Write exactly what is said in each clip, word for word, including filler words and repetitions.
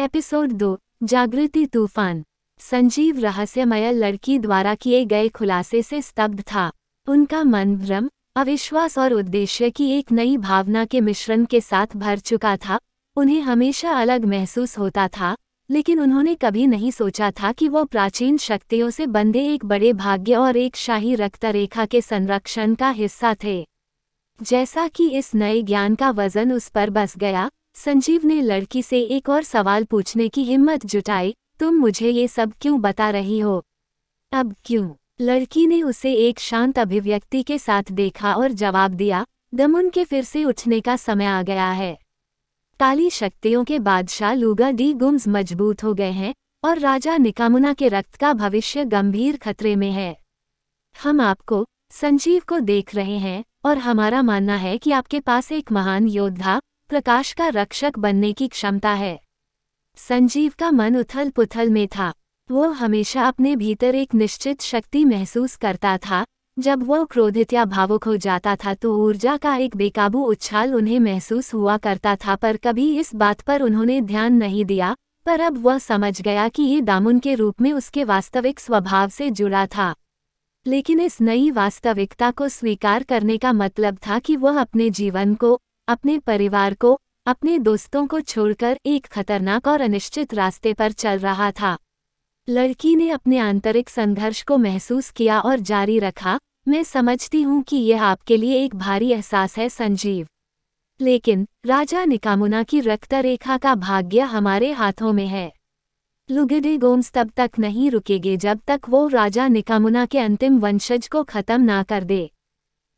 Episode दो जागृति तूफान। संजीव रहस्यमय लड़की द्वारा किए गए खुलासे से स्तब्ध था। उनका मन भ्रम, अविश्वास और उद्देश्य की एक नई भावना के मिश्रण के साथ भर चुका था। उन्हें हमेशा अलग महसूस होता था, लेकिन उन्होंने कभी नहीं सोचा था कि वो प्राचीन शक्तियों से बंधे एक बड़े भाग्य और एक शाही रक्तरेखा के संरक्षण का हिस्सा थे। जैसा कि इस नए ज्ञान का वजन उस पर बस गया, संजीव ने लड़की से एक और सवाल पूछने की हिम्मत जुटाई, तुम मुझे ये सब क्यों बता रही हो, अब क्यों? लड़की ने उसे एक शांत अभिव्यक्ति के साथ देखा और जवाब दिया, दमन के फिर से उठने का समय आ गया है। काली शक्तियों के बादशाह लुगेडी गोम्स मजबूत हो गए हैं और राजा निकामुना के रक्त का भविष्य गंभीर खतरे में है। हम आपको, संजीव को देख रहे हैं और हमारा मानना है कि आपके पास एक महान योद्धा, प्रकाश का रक्षक बनने की क्षमता है। संजीव का मन उथल पुथल में था। वो हमेशा अपने भीतर एक निश्चित शक्ति महसूस करता था। जब वो क्रोधित या भावुक हो जाता था तो ऊर्जा का एक बेकाबू उछाल उन्हें महसूस हुआ करता था, पर कभी इस बात पर उन्होंने ध्यान नहीं दिया। पर अब वह समझ गया कि ये दामन के रूप में उसके वास्तविक स्वभाव से जुड़ा था। लेकिन इस नई वास्तविकता को स्वीकार करने का मतलब था कि वह अपने जीवन को, अपने परिवार को, अपने दोस्तों को छोड़कर एक खतरनाक और अनिश्चित रास्ते पर चल रहा था। लड़की ने अपने आंतरिक संघर्ष को महसूस किया और जारी रखा, मैं समझती हूँ कि यह आपके लिए एक भारी एहसास है संजीव, लेकिन राजा निकामुना की रक्तरेखा का भाग्य हमारे हाथों में है। लुगेडे गोम्स तब तक नहीं रुकेंगे जब तक वो राजा निकामुना के अंतिम वंशज को ख़त्म ना कर दे।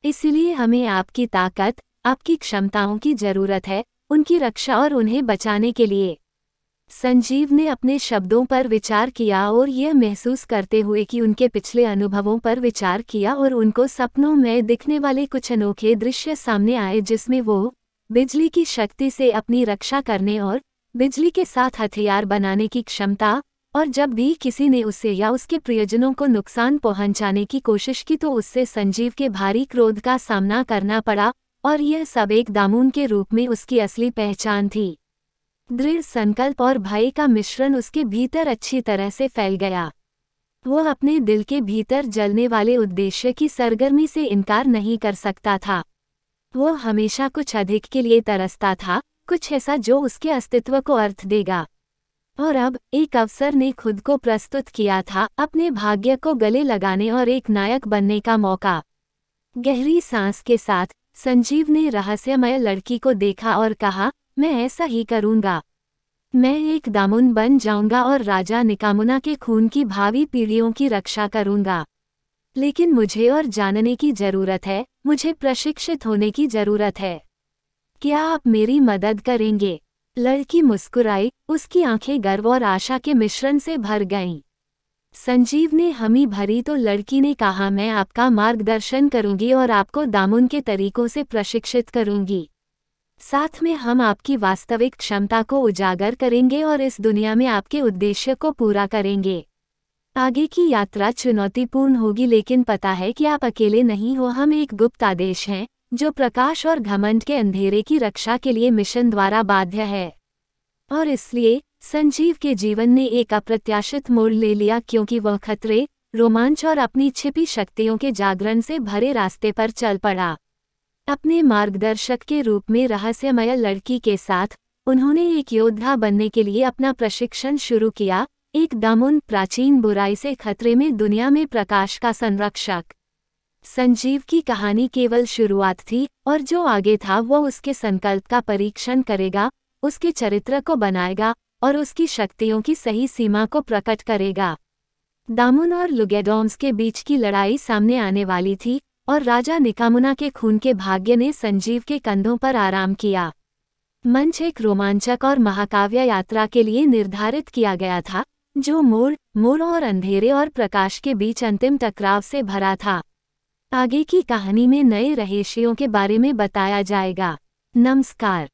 इसलिए हमें आपकी ताकत, आपकी क्षमताओं की ज़रूरत है, उनकी रक्षा और उन्हें बचाने के लिए। संजीव ने अपने शब्दों पर विचार किया और यह महसूस करते हुए कि उनके पिछले अनुभवों पर विचार किया और उनको सपनों में दिखने वाले कुछ अनोखे दृश्य सामने आए, जिसमें वो बिजली की शक्ति से अपनी रक्षा करने और बिजली के साथ हथियार बनाने की क्षमता, और जब भी किसी ने उसे या उसके प्रियजनों को नुकसान पहुंचाने की कोशिश की तो उससे संजीव के भारी क्रोध का सामना करना पड़ा, और यह सब एक दामन के रूप में उसकी असली पहचान थी। दृढ़ संकल्प और भय का मिश्रण उसके भीतर अच्छी तरह से फैल गया। वह अपने दिल के भीतर जलने वाले उद्देश्य की सरगर्मी से इनकार नहीं कर सकता था। वह हमेशा कुछ अधिक के लिए तरसता था, कुछ ऐसा जो उसके अस्तित्व को अर्थ देगा, और अब एक अवसर ने खुद को प्रस्तुत किया था, अपने भाग्य को गले लगाने और एक नायक बनने का मौका। गहरी सांस के साथ संजीव ने रहस्यमय लड़की को देखा और कहा, मैं ऐसा ही करूंगा। मैं एक दामन बन जाऊंगा और राजा निकामुना के खून की भावी पीढ़ियों की रक्षा करूंगा। लेकिन मुझे और जानने की जरूरत है, मुझे प्रशिक्षित होने की जरूरत है। क्या आप मेरी मदद करेंगे? लड़की मुस्कुराई, उसकी आंखें गर्व और आशा के मिश्रण से भर गईं। संजीव ने हामी भरी तो लड़की ने कहा, मैं आपका मार्गदर्शन करूंगी और आपको दामन के तरीकों से प्रशिक्षित करूंगी। साथ में हम आपकी वास्तविक क्षमता को उजागर करेंगे और इस दुनिया में आपके उद्देश्य को पूरा करेंगे। आगे की यात्रा चुनौतीपूर्ण होगी, लेकिन पता है कि आप अकेले नहीं हो। हम एक गुप्त आदेश हैं जो प्रकाश और घमंड के अंधेरे की रक्षा के लिए मिशन द्वारा बाध्य है। और इसलिए संजीव के जीवन ने एक अप्रत्याशित मोड़ ले लिया, क्योंकि वह खतरे, रोमांच और अपनी छिपी शक्तियों के जागरण से भरे रास्ते पर चल पड़ा। अपने मार्गदर्शक के रूप में रहस्यमय लड़की के साथ उन्होंने एक योद्धा बनने के लिए अपना प्रशिक्षण शुरू किया, एक दामन, प्राचीन बुराई से खतरे में, दुनिया में प्रकाश का संरक्षक। संजीव की कहानी केवल शुरुआत थी, और जो आगे था वह उसके संकल्प का परीक्षण करेगा, उसके चरित्र को बनाएगा और उसकी शक्तियों की सही सीमा को प्रकट करेगा। दामन और लुगेडोन्स के बीच की लड़ाई सामने आने वाली थी, और राजा निकामुना के खून के भाग्य ने संजीव के कंधों पर आराम किया। मंच एक रोमांचक और महाकाव्य यात्रा के लिए निर्धारित किया गया था, जो मोड़ मोड़ और अंधेरे और प्रकाश के बीच अंतिम टकराव से भरा था। आगे की कहानी में नए रहस्यों के बारे में बताया जाएगा। नमस्कार।